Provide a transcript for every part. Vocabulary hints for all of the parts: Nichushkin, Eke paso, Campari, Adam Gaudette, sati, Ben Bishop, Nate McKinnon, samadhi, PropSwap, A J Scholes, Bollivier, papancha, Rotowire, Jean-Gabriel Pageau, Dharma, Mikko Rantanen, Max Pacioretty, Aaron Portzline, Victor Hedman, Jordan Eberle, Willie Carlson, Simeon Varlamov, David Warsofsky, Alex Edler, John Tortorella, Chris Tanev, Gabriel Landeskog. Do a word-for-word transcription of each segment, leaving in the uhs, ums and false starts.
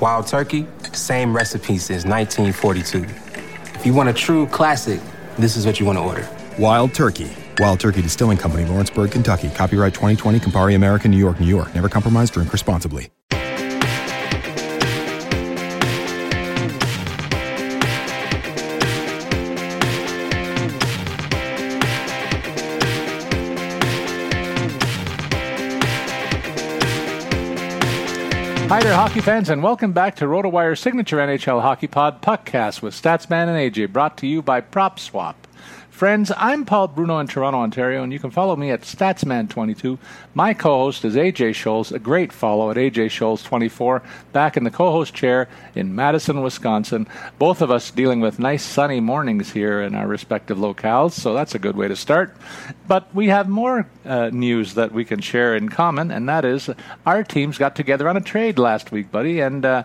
Wild Turkey, same recipe since nineteen forty-two. If you want a true classic, this is what you want to order. Wild Turkey. Wild Turkey Distilling Company, Lawrenceburg, Kentucky. Copyright twenty twenty, Campari American, New York, New York. Never compromise, drink responsibly. Hi there, hockey fans, and welcome back to Rotowire's signature N H L Hockey Pod podcast with Statsman and A J, brought to you by PropSwap. Friends, I'm Paul Bruno in Toronto, Ontario, and you can follow me at Statsman twenty-two. My co-host is A J Scholes, a great follow at A J Scholes twenty-four, back in the co-host chair in Madison, Wisconsin. Both of us dealing with nice sunny mornings here in our respective locales, so that's a good way to start. But we have more uh, news that we can share in common, and that is our teams got together on a trade last week, buddy. And uh,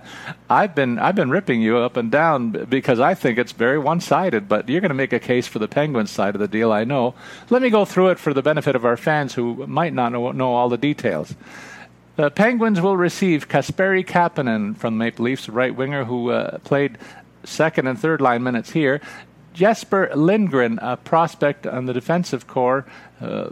I've been I've been ripping you up and down because I think it's very one-sided, but you're going to make a case for the Penguins side of the deal, I know. Let me go through it for the benefit of our fans who might not know, know all the details. The Penguins will receive Kasperi Kapanen from Maple Leafs, right winger who uh, played second and third line minutes here. Jesper Lindgren, a prospect on the defensive core, uh,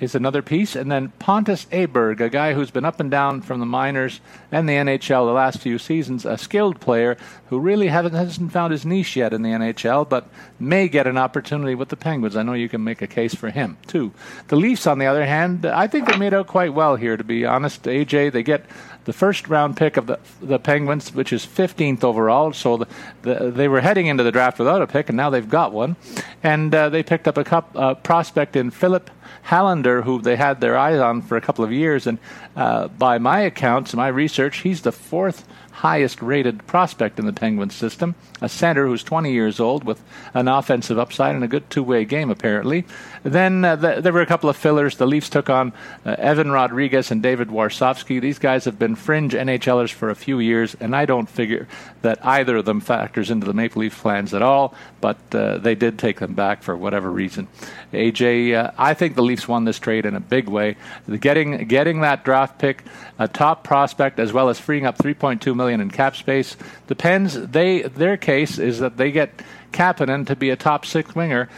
is another piece. And then Pontus Aberg, a guy who's been up and down from the minors and the N H L the last few seasons, a skilled player who really haven't, hasn't found his niche yet in the N H L, but may get an opportunity with the Penguins. I know you can make a case for him, too. The Leafs, on the other hand, I think they made out quite well here, to be honest, A J. They get the first round pick of the the Penguins, which is fifteenth overall, so the, the, they were heading into the draft without a pick, and now they've got one. And uh, they picked up a cup, uh, prospect in Philip Hallander, who they had their eyes on for a couple of years, and uh, by my accounts, my research, he's the fourth highest-rated prospect in the Penguins system, a center who's twenty years old with an offensive upside and a good two-way game, apparently. Then uh, the, there were a couple of fillers. The Leafs took on uh, Evan Rodrigues and David Warsofsky. These guys have been fringe N H Lers for a few years, and I don't figure that either of them factors into the Maple Leaf plans at all, but uh, they did take them back for whatever reason. A J, uh, I think the Leafs won this trade in a big way. The getting, getting that draft pick, a top prospect, as well as freeing up three point two million dollars in cap space. The Pens, they their case is that they get Kapanen to be a top six winger.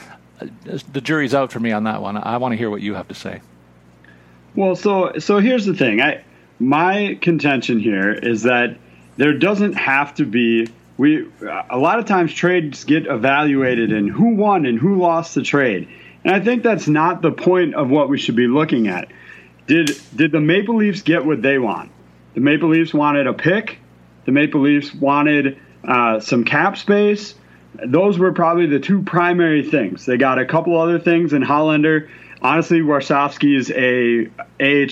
The jury's out for me on that one. I want to hear what you have to say. Well, so so here's the thing. I my contention here is that there doesn't have to be we a lot of times trades get evaluated in who won and who lost the trade. And I think that's not the point of what we should be looking at. Did did the Maple Leafs get what they want? The Maple Leafs wanted a pick. The Maple Leafs wanted uh, some cap space. Those were probably the two primary things. They got a couple other things in Hallander. Honestly, Warsofsky is a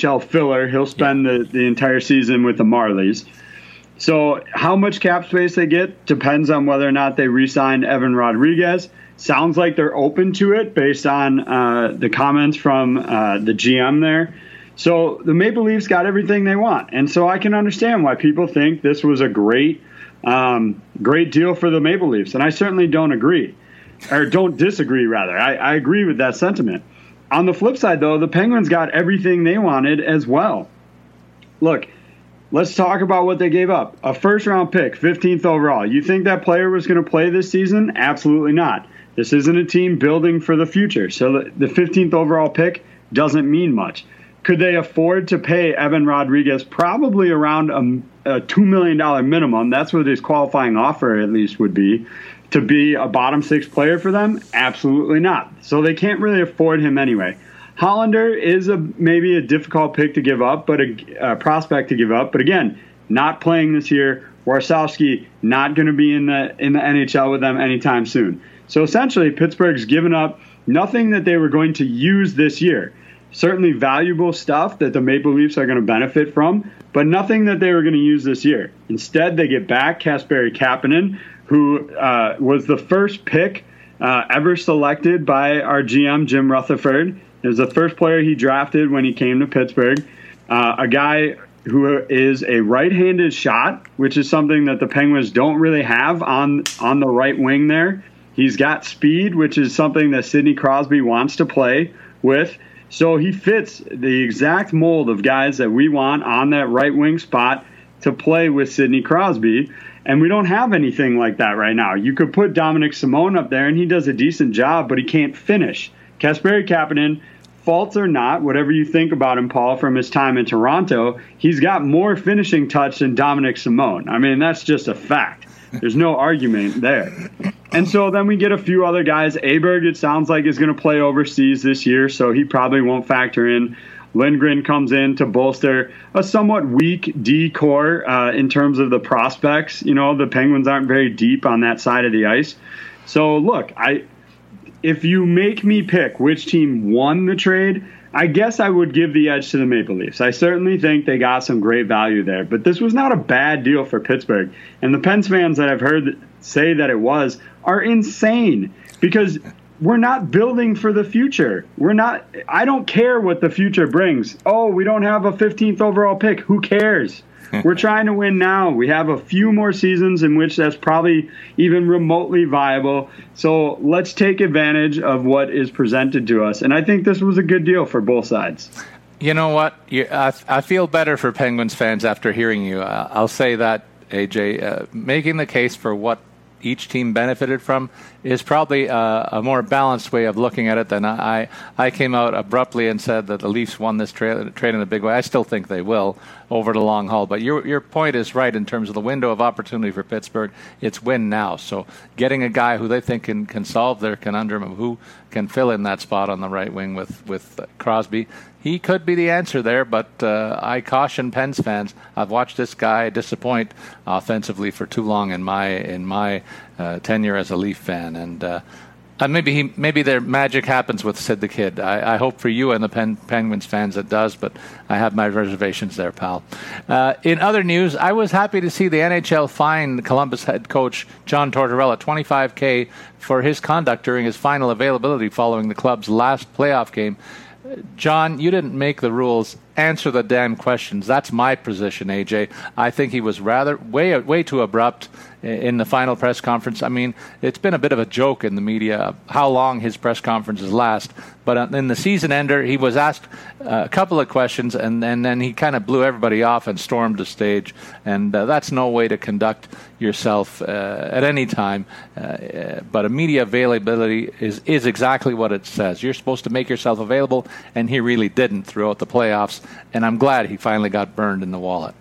AHL filler. He'll spend the, the entire season with the Marlies. So how much cap space they get depends on whether or not they re-sign Evan Rodrigues. Sounds like they're open to it based on uh, the comments from uh, the G M there. So the Maple Leafs got everything they want. And so I can understand why people think this was a great um, great deal for the Maple Leafs. And I certainly don't agree, or don't disagree, rather. I, I agree with that sentiment. On the flip side, though, the Penguins got everything they wanted as well. Look, let's talk about what they gave up. A first-round pick, fifteenth overall. You think that player was going to play this season? Absolutely not. This isn't a team building for the future. So the, the fifteenth overall pick doesn't mean much. Could they afford to pay Evan Rodrigues probably around a, a two million dollars minimum? That's what his qualifying offer at least would be. To be a bottom six player for them? Absolutely not. So they can't really afford him anyway. Hallander is a maybe a difficult pick to give up, but a, a prospect to give up. But again, not playing this year. Warsofsky not going to be in the in the N H L with them anytime soon. So essentially, Pittsburgh's given up nothing that they were going to use this year. Certainly valuable stuff that the Maple Leafs are going to benefit from, but nothing that they were going to use this year. Instead, they get back Kasperi Kapanen, who uh, was the first pick uh, ever selected by our G M, Jim Rutherford. It was the first player he drafted when he came to Pittsburgh, uh, a guy who is a right-handed shot, which is something that the Penguins don't really have on, on the right wing there. He's got speed, which is something that Sidney Crosby wants to play with. So he fits the exact mold of guys that we want on that right wing spot to play with Sidney Crosby. And we don't have anything like that right now. You could put Dominik Simon up there, and he does a decent job, but he can't finish. Kasperi Kapanen, faults or not, whatever you think about him, Paul, from his time in Toronto, he's got more finishing touch than Dominik Simon. I mean, that's just a fact. There's no argument there. And so then we get a few other guys. Aberg, it sounds like, is going to play overseas this year, so he probably won't factor in. Lindgren comes in to bolster a somewhat weak D core uh, in terms of the prospects. You know, the Penguins aren't very deep on that side of the ice. So, look, I if you make me pick which team won the trade, I guess I would give the edge to the Maple Leafs. I certainly think they got some great value there, but this was not a bad deal for Pittsburgh. And the Pens fans that I've heard say that it was are insane, because we're not building for the future. We're not. I don't care what the future brings. Oh, we don't have a fifteenth overall pick. Who cares? We're trying to win now. We have a few more seasons in which that's probably even remotely viable. So let's take advantage of what is presented to us. And I think this was a good deal for both sides. You know what? You, I, I feel better for Penguins fans after hearing you. Uh, I'll say that, A J, uh, making the case for what each team benefited from is probably a, a more balanced way of looking at it than I, I came out abruptly and said that the Leafs won this tra- trade in a big way. I still think they will over the long haul, but your your point is right in terms of the window of opportunity for Pittsburgh. It's win now, so getting a guy who they think can, can solve their conundrum of who can fill in that spot on the right wing with, with Crosby. He could be the answer there, but uh, I caution Pens fans. I've watched this guy disappoint offensively for too long in my in my uh, tenure as a Leaf fan, and uh, uh, maybe he maybe their magic happens with Sid the Kid. I, I hope for you and the Pen, Penguins fans it does, but I have my reservations there, pal. Uh, in other news, I was happy to see the N H L fine Columbus head coach John Tortorella twenty-five thousand dollars for his conduct during his final availability following the club's last playoff game. John, you didn't make the rules. Answer the damn questions. That's my position, A J. I think he was rather way way too abrupt in the final press conference. I mean, it's been a bit of a joke in the media how long his press conferences last. But in the season ender, he was asked a couple of questions, and, and then he kind of blew everybody off and stormed the stage. And uh, that's no way to conduct yourself uh, at any time. Uh, but a media availability is, is exactly what it says. You're supposed to make yourself available, and he really didn't throughout the playoffs. And I'm glad he finally got burned in the wallet.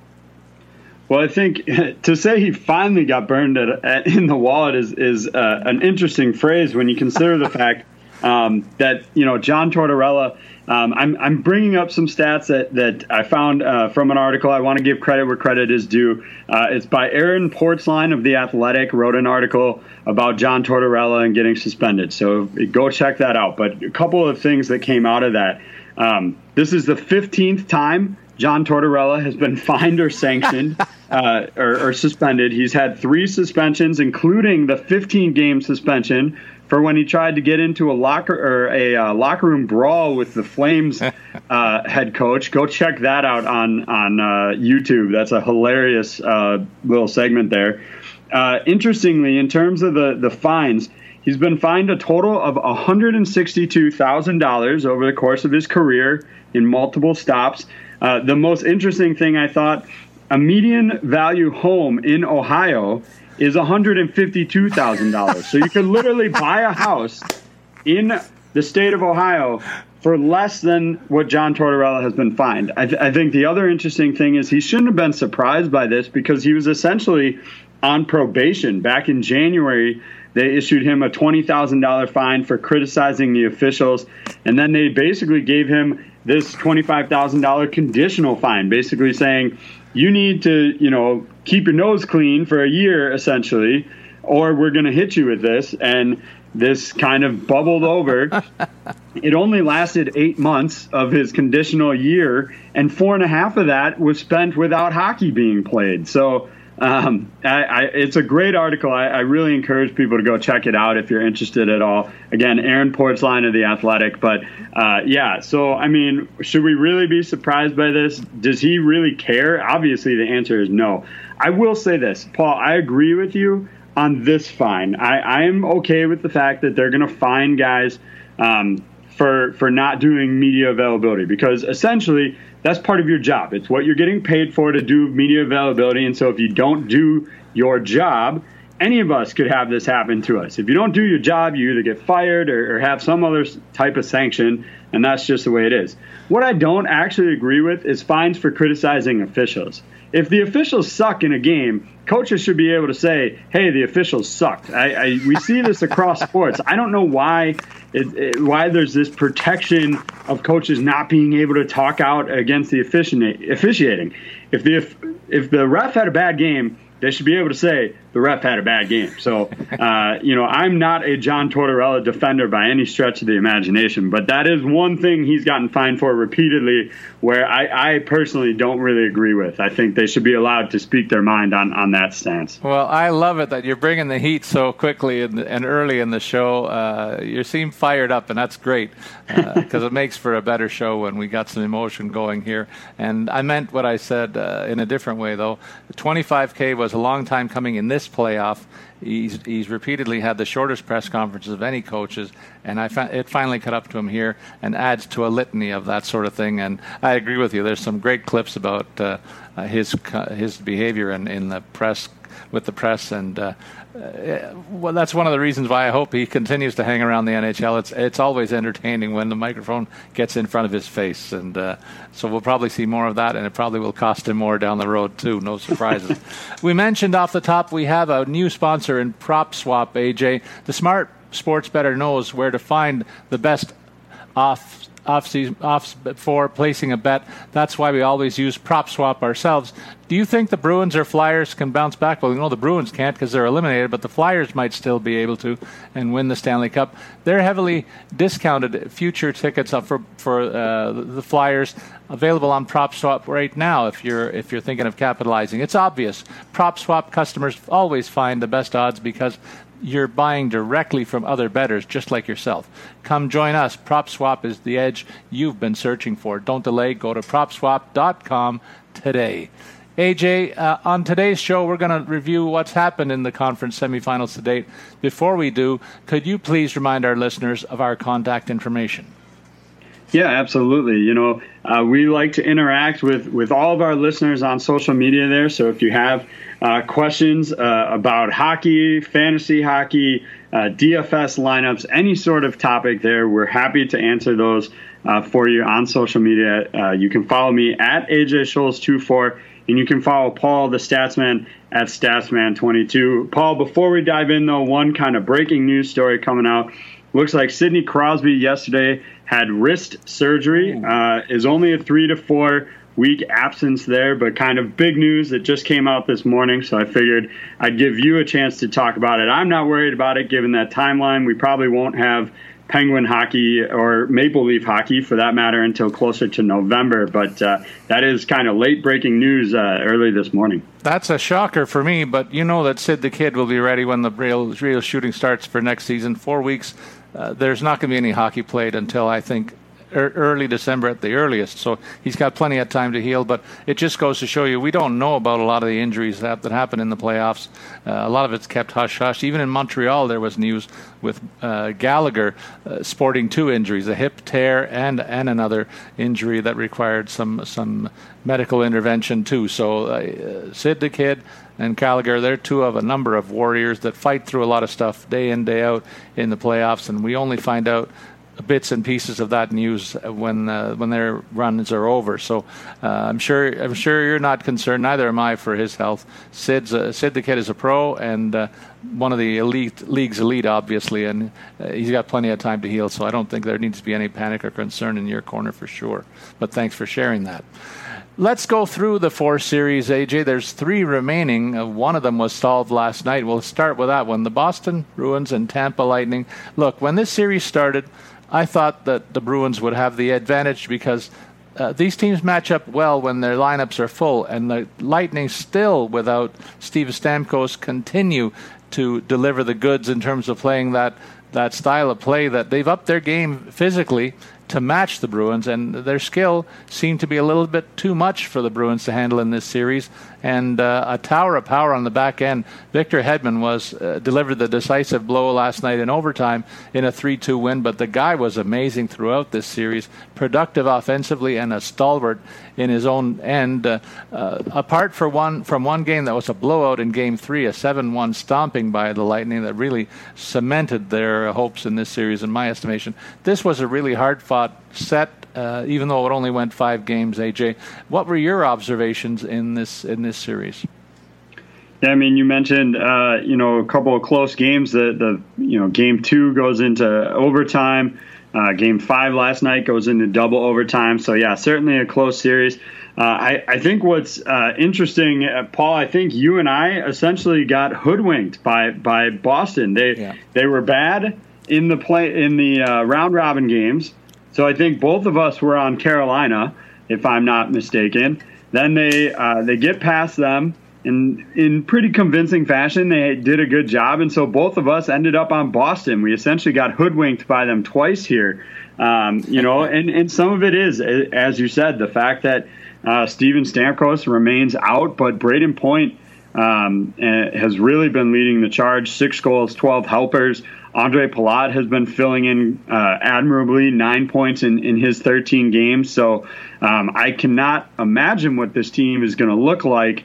Well, I think to say he finally got burned at, at, in the wallet is, is uh, an interesting phrase when you consider the fact um, that, you know, John Tortorella, um, I'm, I'm bringing up some stats that, that I found uh, from an article. I want to give credit where credit is due. Uh, it's by Aaron Portzline of The Athletic, wrote an article about John Tortorella and getting suspended. So go check that out. But a couple of things that came out of that. Um, this is the fifteenth time John Tortorella has been fined or sanctioned uh, or, or suspended. He's had three suspensions, including the fifteen-game suspension for when he tried to get into a locker or a uh, locker room brawl with the Flames uh, head coach. Go check that out on on uh, YouTube. That's a hilarious uh, little segment there. Uh, interestingly, in terms of the the fines, he's been fined a total of one hundred sixty-two thousand dollars over the course of his career in multiple stops. Uh, the most interesting thing, I thought, a median value home in Ohio is one hundred fifty-two thousand dollars. So you could literally buy a house in the state of Ohio for less than what John Tortorella has been fined. I, th- I think the other interesting thing is he shouldn't have been surprised by this because he was essentially on probation. Back in January, they issued him a twenty thousand dollars fine for criticizing the officials, and then they basically gave him this twenty-five thousand dollars conditional fine, basically saying you need to, you know, keep your nose clean for a year, essentially, or we're going to hit you with this. And this kind of bubbled over. It only lasted eight months of his conditional year, and four and a half of that was spent without hockey being played. So um, I, I, it's a great article. I, I really encourage people to go check it out if you're interested at all. Again, Aaron Portzline of The Athletic. But, uh, yeah, so, I mean, should we really be surprised by this? Does he really care? Obviously, the answer is no. I will say this, Paul, I agree with you on this fine. I am okay with the fact that they're going to fine guys um, for for not doing media availability, because essentially that's part of your job. It's what you're getting paid for, to do media availability. And so if you don't do your job, any of us could have this happen to us. If you don't do your job, you either get fired or, or have some other type of sanction, and that's just the way it is. What I don't actually agree with is fines for criticizing officials. If the officials suck in a game, coaches should be able to say, hey, the officials sucked. I, I, we see this across sports. I don't know why it, it, why there's this protection of coaches not being able to talk out against the officiating. If the, if, if the ref had a bad game, they should be able to say the ref had a bad game. So, uh, you know, I'm not a John Tortorella defender by any stretch of the imagination, but that is one thing he's gotten fined for repeatedly where I, I personally don't really agree with. I think they should be allowed to speak their mind on, on that stance. Well, I love it that you're bringing the heat so quickly and, and early in the show. Uh, you seem fired up, and that's great because uh, it makes for a better show when we got some emotion going here. And I meant what I said uh, in a different way, though. twenty-five K was a long time coming in this playoff. He's, he's repeatedly had the shortest press conferences of any coaches, and I fa- it finally cut up to him here and adds to a litany of that sort of thing. And I agree with you. There's some great clips about uh, his his behavior in, in the press with the press, and uh, uh, well, that's one of the reasons why I hope he continues to hang around the N H L. It's it's always entertaining when the microphone gets in front of his face, and uh, so we'll probably see more of that, and it probably will cost him more down the road too. No surprises. We mentioned off the top we have a new sponsor in PropSwap. A J, the smart sports bettor knows where to find the best off. Off, season, off for placing a bet. That's why we always use PropSwap ourselves. Do you think the Bruins or Flyers can bounce back? Well, we know the Bruins can't because they're eliminated, but the Flyers might still be able to and win the Stanley Cup. They're heavily discounted future tickets up for for uh, the Flyers, available on PropSwap right now. If you're if you're thinking of capitalizing, it's obvious. PropSwap customers always find the best odds because you're buying directly from other bettors just like yourself. Come join us. PropSwap is the edge you've been searching for. Don't delay. Go to PropSwap dot com today. A J, uh, on today's show, we're going to review what's happened in the conference semifinals to date. Before we do, could you please remind our listeners of our contact information? Yeah, absolutely. You know, uh, we like to interact with, with all of our listeners on social media there. So if you have uh, questions uh, about hockey, fantasy hockey, uh, D F S lineups, any sort of topic there, we're happy to answer those uh, for you on social media. Uh, you can follow me at A J Scholes twenty-four, and you can follow Paul the Statsman at Statsman twenty-two. Paul, before we dive in, though, one kind of breaking news story coming out. Looks like Sidney Crosby yesterday had wrist surgery, uh, is only a three to four week absence there, but kind of big news that just came out this morning. So I figured I'd give you a chance to talk about it. I'm not worried about it given that timeline. We probably won't have Penguin hockey or Maple Leaf hockey for that matter until closer to November. But uh, that is kind of late breaking news uh, early this morning. That's a shocker for me, but you know that Sid the Kid will be ready when the real, real shooting starts for next season. Four weeks. Uh, there's not going to be any hockey played until, I think, er- early December at the earliest. So he's got plenty of time to heal. But it just goes to show you we don't know about a lot of the injuries that, that happen in the playoffs. Uh, a lot of it's kept hush-hush. Even in Montreal, there was news with uh, Gallagher uh, sporting two injuries, a hip tear and and another injury that required some, some medical intervention too. So uh, Sid the Kid and Gallagher, they're two of a number of warriors that fight through a lot of stuff day in, day out in the playoffs, and we only find out bits and pieces of that news when uh, when their runs are over. So uh, I'm sure I'm sure you're not concerned. Neither am I for his health. Sid's uh, Sid the kid is a pro and uh, one of the elite league's elite, obviously, and uh, he's got plenty of time to heal. So I don't think there needs to be any panic or concern in your corner for sure. But thanks for sharing that. Let's go through the four series, A J. There's three remaining. Uh, one of them was solved last night. We'll start with that one. The Boston Bruins and Tampa Lightning. Look, when this series started, I thought that the Bruins would have the advantage because uh, these teams match up well when their lineups are full, and the Lightning still, without Steve Stamkos, continue to deliver the goods in terms of playing that, that style of play that they've upped their game physically to match the Bruins, and their skill seemed to be a little bit too much for the Bruins to handle in this series. And uh, a tower of power on the back end. Victor Hedman was uh, delivered the decisive blow last night in overtime in a three two win, but the guy was amazing throughout this series, productive offensively and a stalwart in his own end. Uh, uh, apart for one, from one game that was a blowout in game three, a seven one stomping by the Lightning that really cemented their hopes in this series, in my estimation. This was a really hard-fought set, uh, even though it only went five games, A J. What were your observations in this in this series? Yeah, I mean, you mentioned, uh, you know, a couple of close games. The, the you know, game two goes into overtime. Uh, game five last night goes into double overtime. So, yeah, certainly a close series. Uh, I, I think what's uh, interesting, uh, Paul, I think you and I essentially got hoodwinked by, by Boston. They yeah. they were bad in the play in the uh, round-robin games. So I think both of us were on Carolina, if I'm not mistaken. Then they uh, they get past them, and in pretty convincing fashion, they did a good job. And so both of us ended up on Boston. We essentially got hoodwinked by them twice here, um, you know. And, and some of it is, as you said, the fact that uh, Steven Stamkos remains out, but Braden Point um, has really been leading the charge. Six goals, twelve helpers. Andre Palat has been filling in uh, admirably, nine points in, in his thirteen games. So um, I cannot imagine what this team is going to look like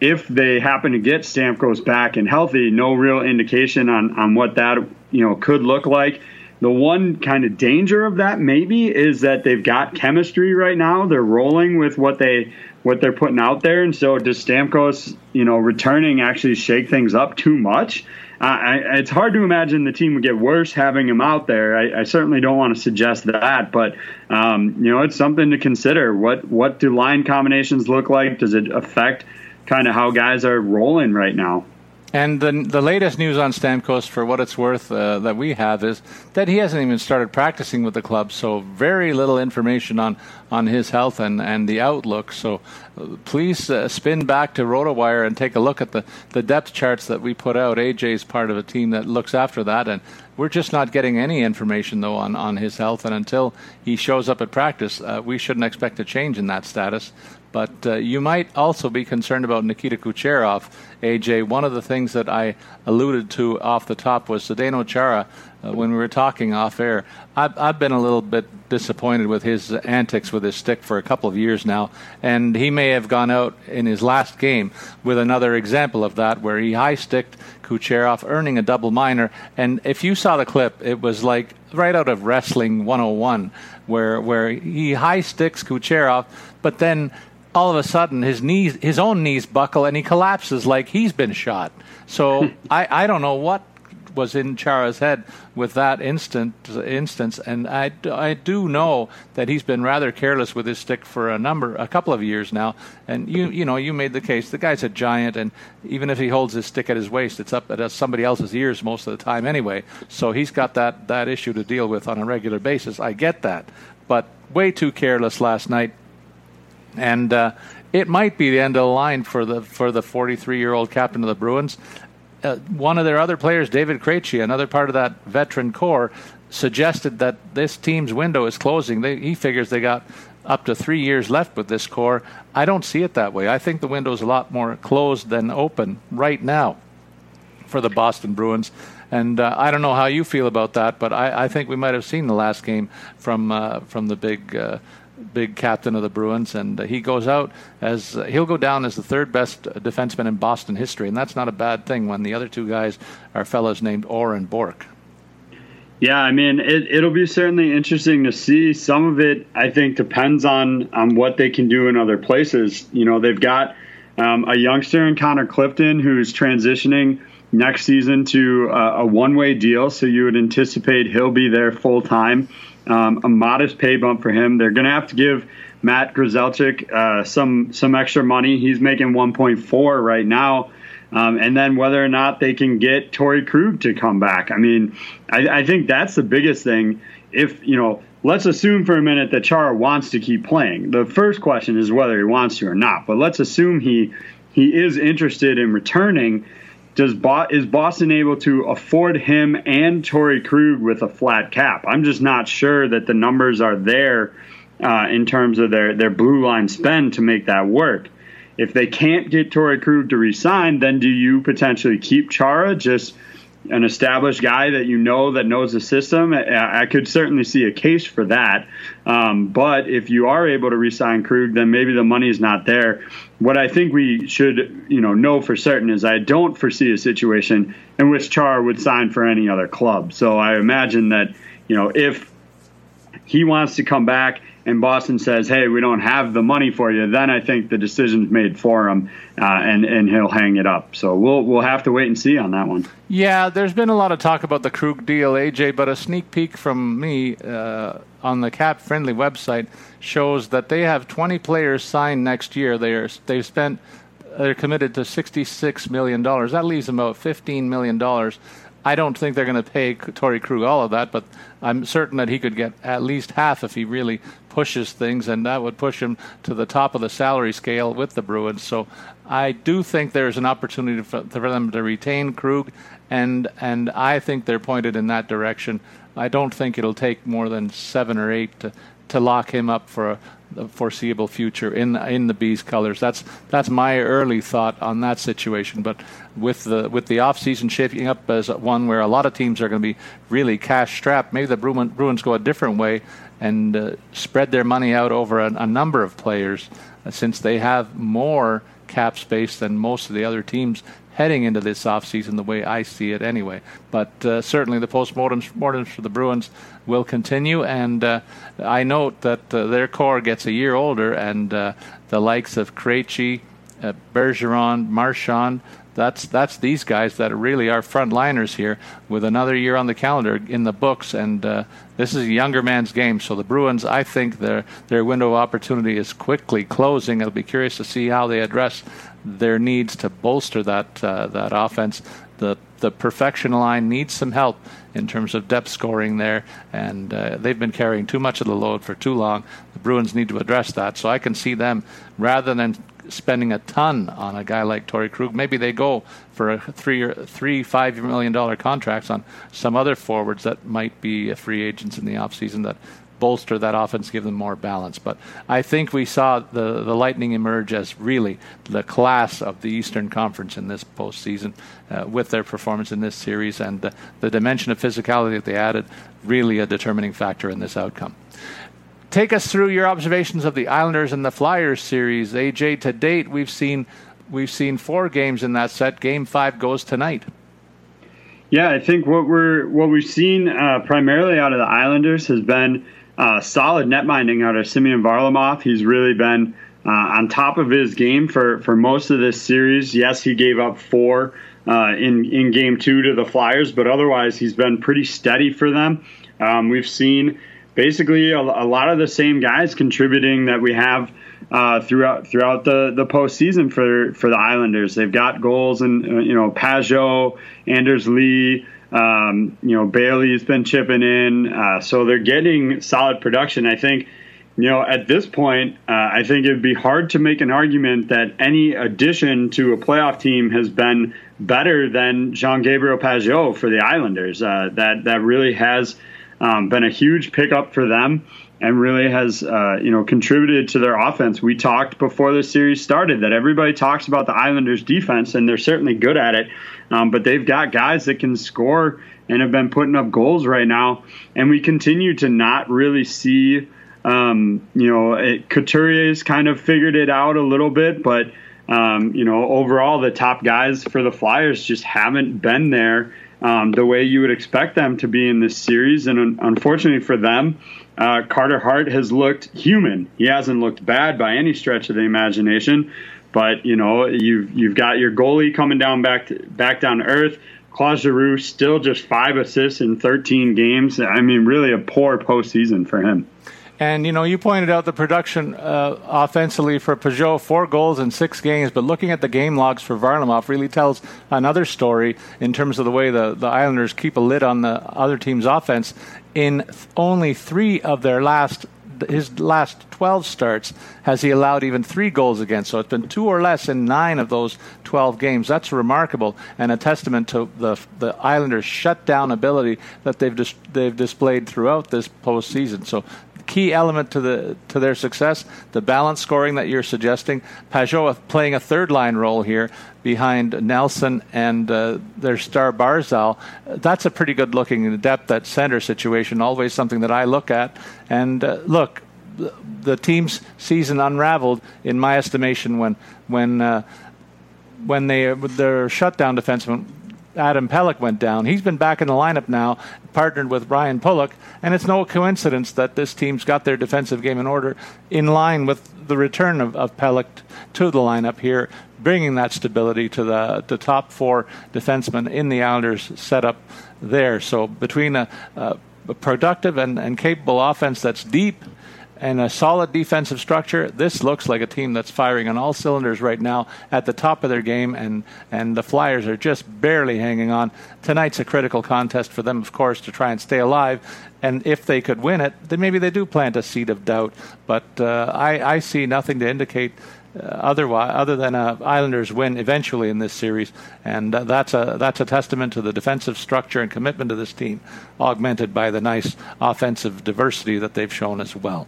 if they happen to get Stamkos back and healthy. No real indication on, on what that you know could look like. The one kind of danger of that maybe is that they've got chemistry right now. They're rolling with what they what they're putting out there, and so does Stamkos, you know, returning actually shake things up too much? Uh, I, it's hard to imagine the team would get worse having him out there. I, I certainly don't want to suggest that, but um, you know, it's something to consider. What what do line combinations look like? Does it affect kind of how guys are rolling right now? And the, the latest news on Stamkos, for what it's worth, uh, that we have is that he hasn't even started practicing with the club, so very little information on, on his health and, and the outlook. So uh, please uh, spin back to Rotowire and take a look at the, the depth charts that we put out. A J's part of a team that looks after that, and we're just not getting any information, though, on, on his health. And until he shows up at practice, uh, we shouldn't expect a change in that status. But uh, you might also be concerned about Nikita Kucherov, A J. One of the things that I alluded to off the top was Zdeno Chara uh, when we were talking off air. I've, I've been a little bit disappointed with his antics with his stick for a couple of years now, and he may have gone out in his last game with another example of that where he high-sticked Kucherov, earning a double minor. And if you saw the clip, it was like right out of Wrestling one oh one where, where he high-sticks Kucherov, but then all of a sudden, his knees, his own knees buckle, and he collapses like he's been shot. So I, I don't know what was in Chara's head with that instant instance, and I, I do know that he's been rather careless with his stick for a number, a couple of years now. And you, you know, you made the case the guy's a giant, and even if he holds his stick at his waist, it's up at somebody else's ears most of the time anyway. So he's got that that issue to deal with on a regular basis. I get that, but way too careless last night. And uh, it might be the end of the line for the for the forty-three-year-old captain of the Bruins. Uh, one of their other players, David Krejci, another part of that veteran core, suggested that this team's window is closing. They, he figures they got up to three years left with this core. I don't see it that way. I think the window's a lot more closed than open right now for the Boston Bruins. And uh, I don't know how you feel about that, but I, I think we might have seen the last game from uh, from the big uh, big captain of the Bruins, and uh, he goes out as uh, he'll go down as the third best defenseman in Boston history, and that's not a bad thing when the other two guys are fellas named Orr and Bourque. Yeah, I mean, it, it'll be certainly interesting to see. Some of it, I think, depends on, on what they can do in other places. You know, they've got um, a youngster in Connor Clifton who's transitioning next season to a, a one-way deal, so you would anticipate he'll be there full-time. Um, a modest pay bump for him. They're going to have to give Matt Grzelczyk uh, some some extra money. He's making one point four right now. Um, and then whether or not they can get Tory Krug to come back. I mean, I, I think that's the biggest thing. If, you know, let's assume for a minute that Chara wants to keep playing. The first question is whether he wants to or not. But let's assume he he is interested in returning. Does Bo- is Boston able to afford him and Torrey Krug with a flat cap? I'm just not sure that the numbers are there uh, in terms of their, their blue line spend to make that work. If they can't get Torrey Krug to resign, then do you potentially keep Chara, just an established guy that you know that knows the system? I, I could certainly see a case for that. Um, but if you are able to resign Krug, then maybe the money's not there. What I think we should, you know, know for certain is I don't foresee a situation in which Chara would sign for any other club. So I imagine that, you know, if he wants to come back and Boston says, hey, we don't have the money for you, then I think the decision's made for him, uh, and, and he'll hang it up. So we'll we'll have to wait and see on that one. Yeah, there's been a lot of talk about the Krug deal, A J, but a sneak peek from me uh, on the Cap Friendly website shows that they have twenty players signed next year. They are, they've spent, they're committed to sixty-six million dollars. That leaves them about fifteen million dollars. I don't think they're going to pay Torrey Krug all of that, but I'm certain that he could get at least half if he really pushes things, and that would push him to the top of the salary scale with the Bruins. So I do think there's an opportunity for, for them to retain Krug, and and I think they're pointed in that direction. I don't think it'll take more than seven or eight to, to lock him up for a, a foreseeable future in in the Bees' colors. That's that's my early thought on that situation. But with the with the offseason shaping up as one where a lot of teams are going to be really cash-strapped, maybe the Bruins, Bruins go a different way and uh, spread their money out over a, a number of players, uh, since they have more cap space than most of the other teams heading into this offseason, the way I see it anyway. But uh, certainly the postmortems mortems for the Bruins will continue, and uh, I note that uh, their core gets a year older, and uh, the likes of Krejci, uh, Bergeron, Marchand, That's that's these guys that really are frontliners here with another year on the calendar in the books, and uh, this is a younger man's game. So the Bruins, I think their their window of opportunity is quickly closing. I'll be curious to see how they address their needs to bolster that uh, that offense. The the perfection line needs some help in terms of depth scoring there, and uh, they've been carrying too much of the load for too long. The Bruins need to address that. So I can see them, rather than spending a ton on a guy like Torrey Krug, maybe they go for a three or three five million dollar contracts on some other forwards that might be free agents in the offseason that bolster that offense, give them more balance. But I think we saw the the Lightning emerge as really the class of the Eastern Conference in this postseason uh, with their performance in this series, and the, the dimension of physicality that they added, really a determining factor in this outcome. Take us through your observations of the Islanders and the Flyers series, A J. To date, we've seen we've seen four games in that set. Game five goes tonight. Yeah, I think what we're what we've seen uh, primarily out of the Islanders has been uh, solid netminding out of Simeon Varlamov. He's really been uh, on top of his game for for most of this series. Yes, he gave up four uh, in in game two to the Flyers, but otherwise he's been pretty steady for them. Um, we've seen basically a, a lot of the same guys contributing that we have uh, throughout throughout the, the postseason for for the Islanders. They've got goals, and uh, you know, Pageau, Anders Lee, um, you know, Bailey's been chipping in, uh, so they're getting solid production. I think, you know, at this point, uh, I think it'd be hard to make an argument that any addition to a playoff team has been better than Jean-Gabriel Pageau for the Islanders. Uh, that that really has Um, been a huge pickup for them, and really has uh, you know, contributed to their offense. We talked before the series started that everybody talks about the Islanders' defense, and they're certainly good at it, um, but they've got guys that can score and have been putting up goals right now, and we continue to not really see, um, you know, it, Couturier's kind of figured it out a little bit, but um, you know, overall the top guys for the Flyers just haven't been there um, the way you would expect them to be in this series. And un- unfortunately for them, uh, Carter Hart has looked human. He hasn't looked bad by any stretch of the imagination. But, you know, you've you've got your goalie coming down back to, back down to earth. Claude Giroux still just five assists in thirteen games. I mean, really a poor postseason for him. And, you know, you pointed out the production uh, offensively for Pageau, four goals in six games. But looking at the game logs for Varlamov really tells another story in terms of the way the, the Islanders keep a lid on the other team's offense. In th- only three of their last his last twelve starts has he allowed even three goals against. So it's been two or less in nine of those twelve games. That's remarkable and a testament to the the Islanders' shutdown ability that they've dis- they've displayed throughout this postseason. So key element to the to their success, the balanced scoring that you're suggesting. Pageau playing a third-line role here behind Nelson and uh, their star Barzal. That's a pretty good-looking depth at center situation, always something that I look at. And uh, look, the team's season unraveled, in my estimation, when when uh, when they their shutdown defenseman, Adam Pellick, went down. He's been back in the lineup now, partnered with Ryan Pulock, and it's no coincidence that this team's got their defensive game in order in line with the return of, of Pellick to the lineup here, bringing that stability to the, the top four defensemen in the Islanders setup there. So between a, a productive and, and capable offense that's deep and a solid defensive structure, this looks like a team that's firing on all cylinders right now at the top of their game, and, and the Flyers are just barely hanging on. Tonight's a critical contest for them, of course, to try and stay alive, and if they could win it, then maybe they do plant a seed of doubt. But uh, I, I see nothing to indicate uh, otherwise, other than uh, Islanders win eventually in this series, and uh, that's a that's a testament to the defensive structure and commitment of this team, augmented by the nice offensive diversity that they've shown as well.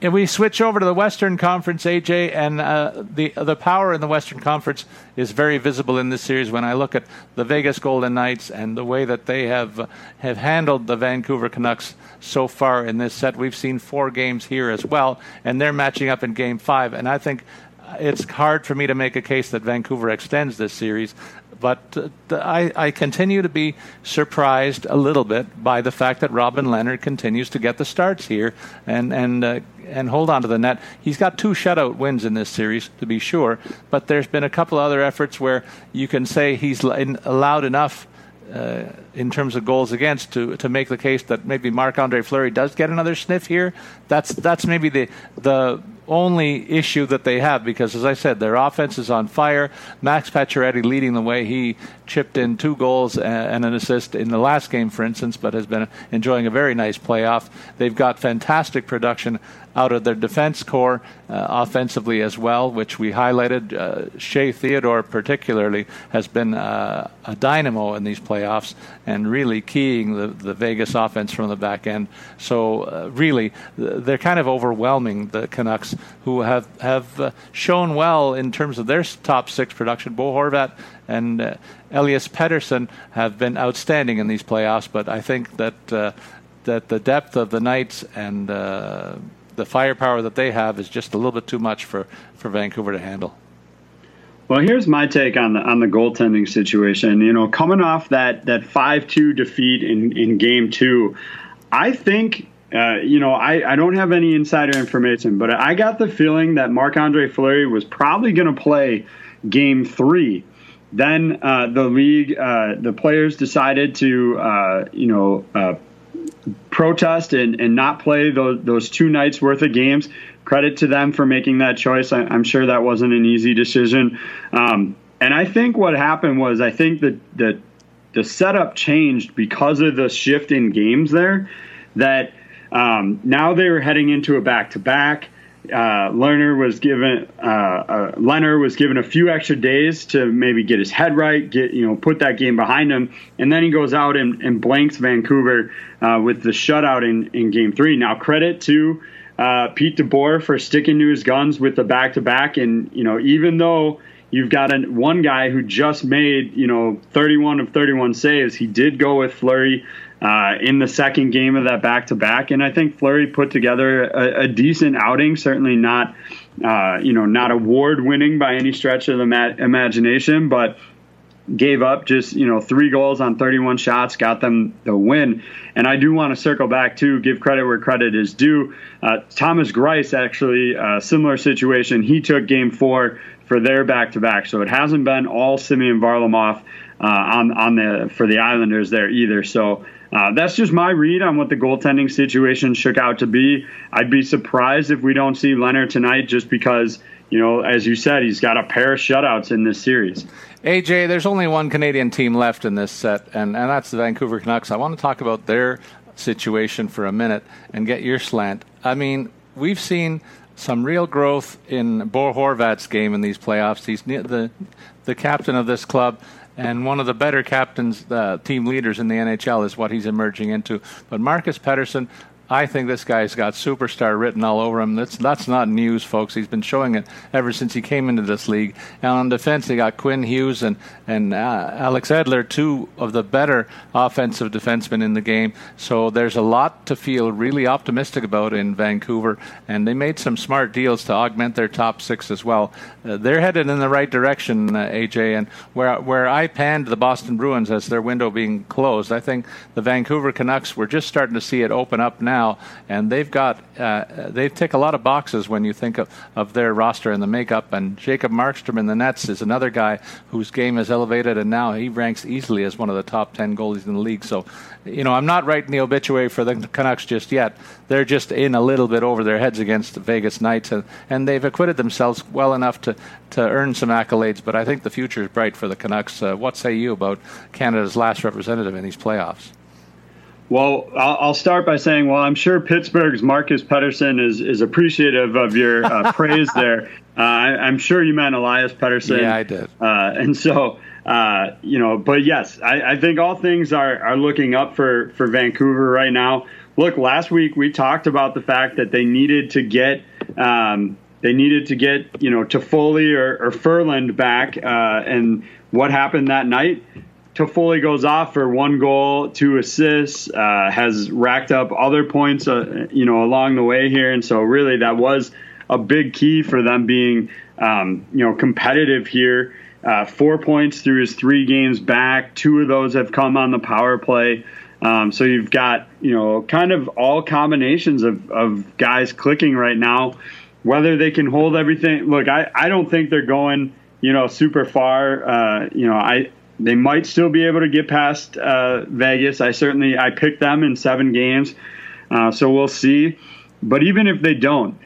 And we switch over to the Western Conference, A J, and uh, the the power in the Western Conference is very visible in this series. When I look at the Vegas Golden Knights and the way that they have have handled the Vancouver Canucks so far in this set, we've seen four games here as well, and they're matching up in Game Five. And I think it's hard for me to make a case that Vancouver extends this series, but uh, I, I continue to be surprised a little bit by the fact that Robin Lehner continues to get the starts here and and uh, and hold on to the net. He's got two shutout wins in this series, to be sure, but there's been a couple other efforts where you can say he's allowed enough Uh, in terms of goals against to to make the case that maybe Marc-André Fleury does get another sniff here. That's that's maybe the the only issue that they have, because, as I said, their offense is on fire. Max Pacioretty leading the way. He chipped in two goals and an assist in the last game, for instance, but has been enjoying a very nice playoff. They've got fantastic production out of their defense corps uh, offensively as well, which we highlighted. Uh, Shea Theodore particularly has been uh, a dynamo in these playoffs and really keying the, the Vegas offense from the back end. So uh, really, they're kind of overwhelming the Canucks, who have, have uh, shown well in terms of their top six production. Bo Horvat and uh, Elias Pettersson have been outstanding in these playoffs, but I think that, uh, that the depth of the Knights and uh, the firepower that they have is just a little bit too much for, for Vancouver to handle. Well, here's my take on the on the goaltending situation. You know, coming off that that five two defeat in, in game two, I think, uh, you know, I, I don't have any insider information, but I got the feeling that Marc-Andre Fleury was probably going to play game three. Then uh, the league, uh, the players decided to, uh, you know, uh, protest and, and not play those, those two nights worth of games. Credit to them for making that choice. I, I'm sure that wasn't an easy decision. Um, and I think what happened was I think that the, the setup changed because of the shift in games there, that um, now they were heading into a back-to-back. Uh, Lehner was given uh, uh, Lehner was given a few extra days to maybe get his head right, get you know put that game behind him, and then he goes out and, and blanks Vancouver uh, with the shutout in, in Game Three. Now credit to uh, Pete DeBoer for sticking to his guns with the back to back, and you know even though you've got an, one guy who just made you know thirty-one of thirty-one saves, he did go with Fleury Uh, in the second game of that back-to-back, and I think Fleury put together a, a decent outing. Certainly not, uh, you know, not award-winning by any stretch of the ma- imagination, but gave up just, you know, three goals on thirty-one shots, got them the win. And I do want to circle back to give credit where credit is due. Uh, Thomas Greiss, actually, uh, similar situation. He took game four for their back-to-back. So it hasn't been all Simeon Varlamov uh, on, on the for the Islanders there either. So uh, that's just my read on what the goaltending situation shook out to be. I'd be surprised if we don't see Leonard tonight just because, you know, as you said, he's got a pair of shutouts in this series. A J, there's only one Canadian team left in this set, and, and that's the Vancouver Canucks. I want to talk about their situation for a minute and get your slant. I mean, we've seen some real growth in Bo Horvat's game in these playoffs. He's the the captain of this club, and one of the better captains, uh, team leaders in the N H L is what he's emerging into. But Marcus Pettersson, I think this guy's got superstar written all over him. That's that's not news, folks. He's been showing it ever since he came into this league. And on defense, they got Quinn Hughes and, and uh, Alex Edler, two of the better offensive defensemen in the game. So there's a lot to feel really optimistic about in Vancouver. And they made some smart deals to augment their top six as well. Uh, they're headed in the right direction, uh, A J. And where, where I panned the Boston Bruins as their window being closed, I think the Vancouver Canucks, we're just starting to see it open up now. And they've got uh, they tick a lot of boxes when you think of, of their roster and the makeup. And Jacob Markstrom in the Nets is another guy whose game is elevated, and now he ranks easily as one of the top ten goalies in the league. So, you know, I'm not writing the obituary for the Canucks just yet. They're just in a little bit over their heads against the Vegas Knights, and, and they've acquitted themselves well enough to, to earn some accolades. But I think the future is bright for the Canucks. Uh, what say you about Canada's last representative in these playoffs? Well, I'll start by saying, well, I'm sure Pittsburgh's Marcus Pettersson is, is appreciative of your uh, praise there. Uh, I, I'm sure you meant Elias Pettersson. Yeah, I did. Uh, and so, uh, you know, but yes, I, I think all things are, are looking up for, for Vancouver right now. Look, last week we talked about the fact that they needed to get um, they needed to get, you know, Toffoli or, or Ferland back. Uh, and what happened that night? Toffoli goes off for one goal, two assists, uh, has racked up other points, uh, you know, along the way here. And so really that was a big key for them being, um, you know, competitive here. Uh, four points through his three games back. Two of those have come on the power play. Um, so you've got, you know, kind of all combinations of, of guys clicking right now, whether they can hold everything. Look, I, I don't think they're going, you know, super far. Uh, you know, I, They might still be able to get past uh, Vegas. I certainly I picked them in seven games, uh, so we'll see. But even if they don't,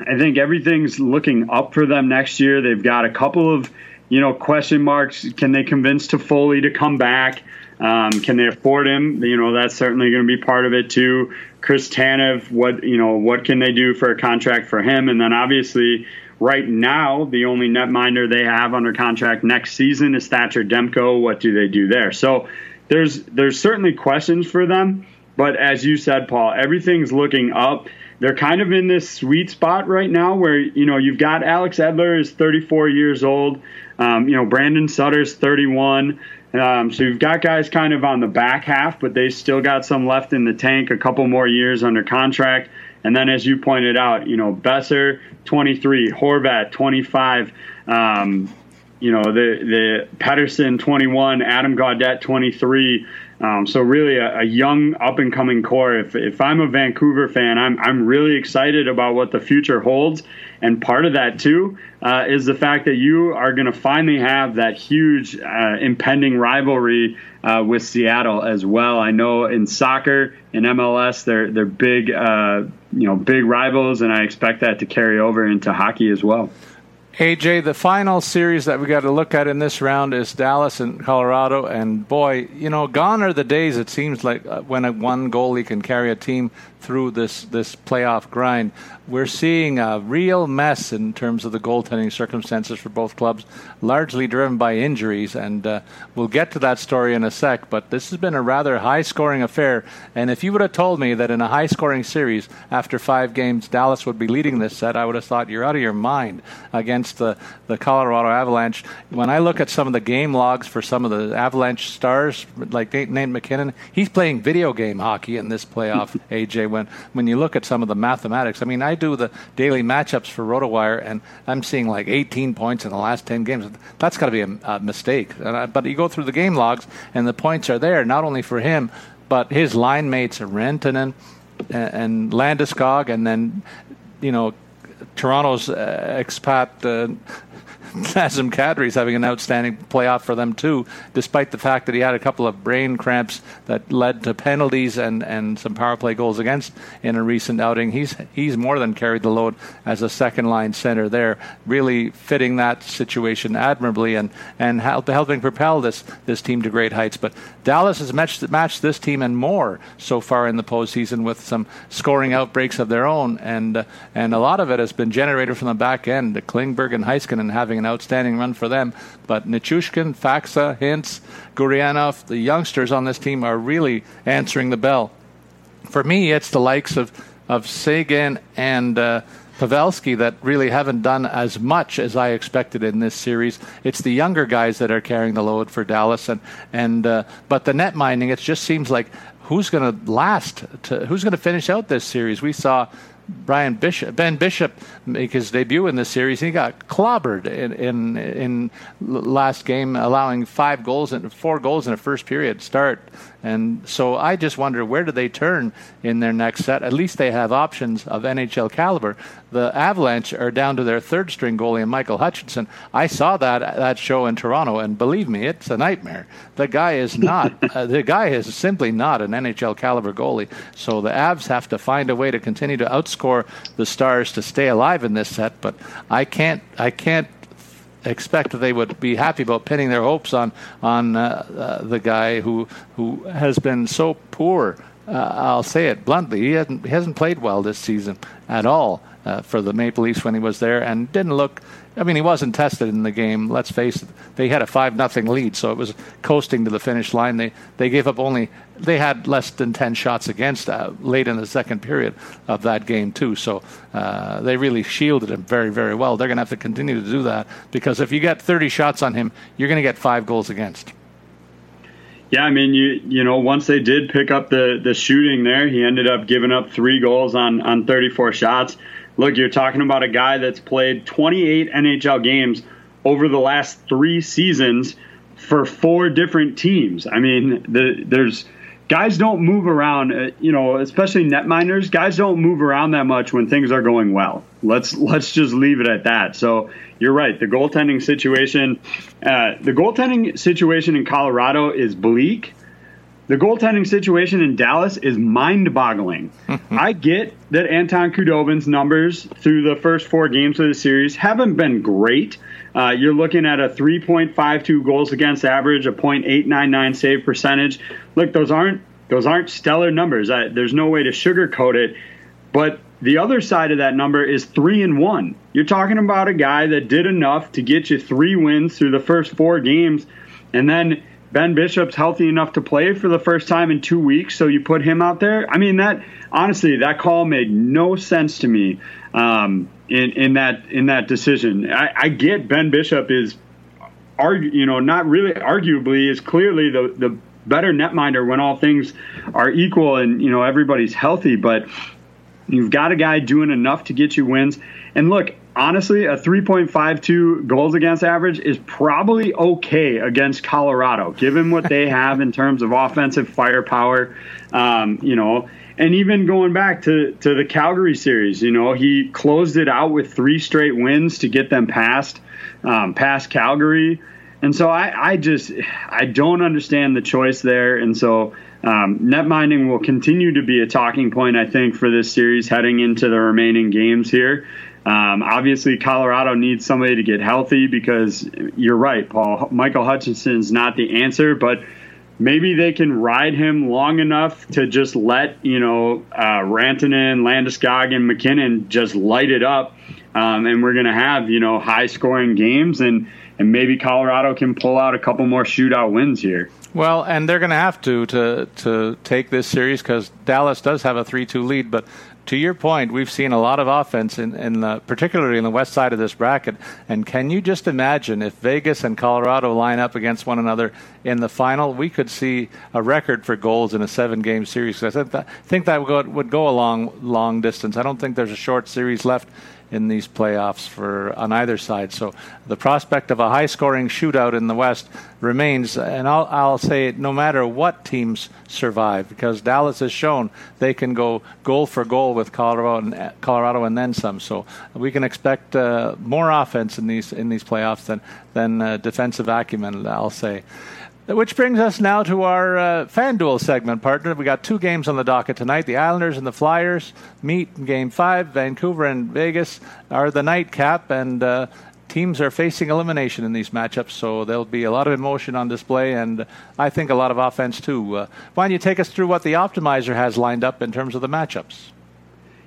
I think everything's looking up for them next year. They've got a couple of, you know, question marks. Can they convince Toffoli to come back? Um, can they afford him? You know, that's certainly going to be part of it too. Chris Tanev, what you know, what can they do for a contract for him? And then obviously, right now, the only netminder they have under contract next season is Thatcher Demko. What do they do there? So there's there's certainly questions for them. But as you said, Paul, everything's looking up. They're kind of in this sweet spot right now where, you know, you've got Alex Edler is thirty-four years old. Um, you know, Brandon Sutter's thirty-one. Um, so you've got guys kind of on the back half, but they still got some left in the tank, a couple more years under contract. And then, as you pointed out, you know, Besser, twenty-three, Horvat, twenty-five, um, you know, the the Pettersson, twenty-one, Adam Gaudette, twenty-three. Um, so really a, a young up-and-coming core. If if I'm a Vancouver fan, I'm I'm really excited about what the future holds. And part of that, too, uh, is the fact that you are going to finally have that huge uh, impending rivalry uh, with Seattle as well. I know in soccer, in M L S, they're they're big, uh, you know, big rivals, and I expect that to carry over into hockey as well. A J, the final series that we got to look at in this round is Dallas and Colorado. And boy, you know, gone are the days, it seems like, when a one goalie can carry a team through this, this playoff grind. We're seeing a real mess in terms of the goaltending circumstances for both clubs, largely driven by injuries. And uh, we'll get to that story in a sec. But this has been a rather high-scoring affair. And if you would have told me that in a high-scoring series, after five games, Dallas would be leading this set, I would have thought, you're out of your mind against against the, the Colorado Avalanche. When I look at some of the game logs for some of the Avalanche stars, like Nate McKinnon, he's playing video game hockey in this playoff, A J, when, when you look at some of the mathematics. I mean, I do the daily matchups for Rotowire, and I'm seeing like eighteen points in the last ten games. That's got to be a, a mistake. And I, but you go through the game logs, and the points are there, not only for him, but his line mates are Rantanen and Landeskog, and then, you know, Toronto's uh, expat uh, Nazem Kadri's having an outstanding playoff for them too, despite the fact that he had a couple of brain cramps that led to penalties and, and some power play goals against in a recent outing. He's he's more than carried the load as a second-line center there, really fitting that situation admirably and, and help, helping propel this, this team to great heights. But Dallas has matched, matched this team and more so far in the postseason with some scoring outbreaks of their own, and uh, and a lot of it has been generated from the back end, to Klingberg and Heiskanen having an outstanding run for them. But Nichushkin, Faxa, Hintz, Gurianov, the youngsters on this team are really answering the bell. For me, it's the likes of, of Sagan and uh, Pavelski that really haven't done as much as I expected in this series. It's the younger guys that are carrying the load for Dallas. and and uh, But the net minding, it just seems like who's going to last? To, who's going to finish out this series? We saw Brian Bishop, Ben Bishop make his debut in this series. He got clobbered in in, in last game, allowing five goals and four goals in a first period start. And so I just wonder, where do they turn in their next set? At least they have options of N H L caliber. The Avalanche are down to their third string goalie, Michael Hutchinson. I saw that that show in Toronto, and believe me, it's a nightmare. The guy is not. uh, the guy is simply not an N H L caliber goalie. So the Avs have to find a way to continue to outscore the Stars to stay alive in this set. But I can't. I can't. expect that they would be happy about pinning their hopes on on uh, uh, the guy who who has been so poor. Uh, I'll say it bluntly. He hasn't he hasn't played well this season at all uh, for the Maple Leafs when he was there, and didn't look. I mean, he wasn't tested in the game. Let's face it. They had a five nothing lead, so it was coasting to the finish line. They they gave up only. They had less than ten shots against uh, late in the second period of that game too. So uh, they really shielded him very, very well. They're going to have to continue to do that, because if you get thirty shots on him, you're going to get five goals against. Yeah, I mean, you you know, once they did pick up the the shooting there, he ended up giving up three goals on on thirty-four shots. Look, you're talking about a guy that's played twenty-eight N H L games over the last three seasons for four different teams. I mean, the, there's guys don't move around, uh, you know, especially netminders. Guys don't move around that much when things are going well. Let's let's just leave it at that. So you're right. The goaltending situation, uh, the goaltending situation in Colorado is bleak. The goaltending situation in Dallas is mind-boggling. I get that Anton Khudobin's numbers through the first four games of the series haven't been great. Uh, you're looking at a three point five two goals against average, a point eight nine nine save percentage. Look, those aren't those aren't stellar numbers. I, there's no way to sugarcoat it. But the other side of that number is three and one. You're talking about a guy that did enough to get you three wins through the first four games, and then Ben Bishop's healthy enough to play for the first time in two weeks, so you put him out there. I mean, that honestly, that call made no sense to me um, in in that in that decision. I, I get Ben Bishop is, argue, you know, not really arguably is clearly the the better netminder when all things are equal and you know everybody's healthy, but you've got a guy doing enough to get you wins. And look, honestly, a three point five two goals against average is probably okay against Colorado, given what they have in terms of offensive firepower, um, you know. And even going back to, to the Calgary series, you know, he closed it out with three straight wins to get them past, um, past Calgary. And so I, I just I don't understand the choice there. And so um, netminding will continue to be a talking point, I think, for this series heading into the remaining games here. Um, obviously, Colorado needs somebody to get healthy because you're right, Paul. Michael Hutchinson's not the answer, but maybe they can ride him long enough to just let, you know, uh, Rantanen, Landeskog, and McKinnon just light it up. Um, and we're going to have, you know, high-scoring games, and, and maybe Colorado can pull out a couple more shootout wins here. Well, and they're going to have to to to take this series because Dallas does have a three two lead, but to your point, we've seen a lot of offense, in, in the, particularly in the west side of this bracket. And can you just imagine if Vegas and Colorado line up against one another in the final? We could see a record for goals in a seven-game series. I think that would go, would go a long, long distance. I don't think there's a short series left in these playoffs for on either side. So the prospect of a high-scoring shootout in the West remains, and I'll, I'll say it no matter what teams survive, because Dallas has shown they can go goal for goal with Colorado and, Colorado and then some. So we can expect uh, more offense in these in these playoffs than, than uh, defensive acumen, I'll say. Which brings us now to our uh, FanDuel segment, partner. We got two games on the docket tonight. The Islanders and the Flyers meet in Game five. Vancouver and Vegas are the nightcap, and uh, teams are facing elimination in these matchups, so there'll be a lot of emotion on display, and I think a lot of offense, too. Uh, why don't you take us through what the Optimizer has lined up in terms of the matchups?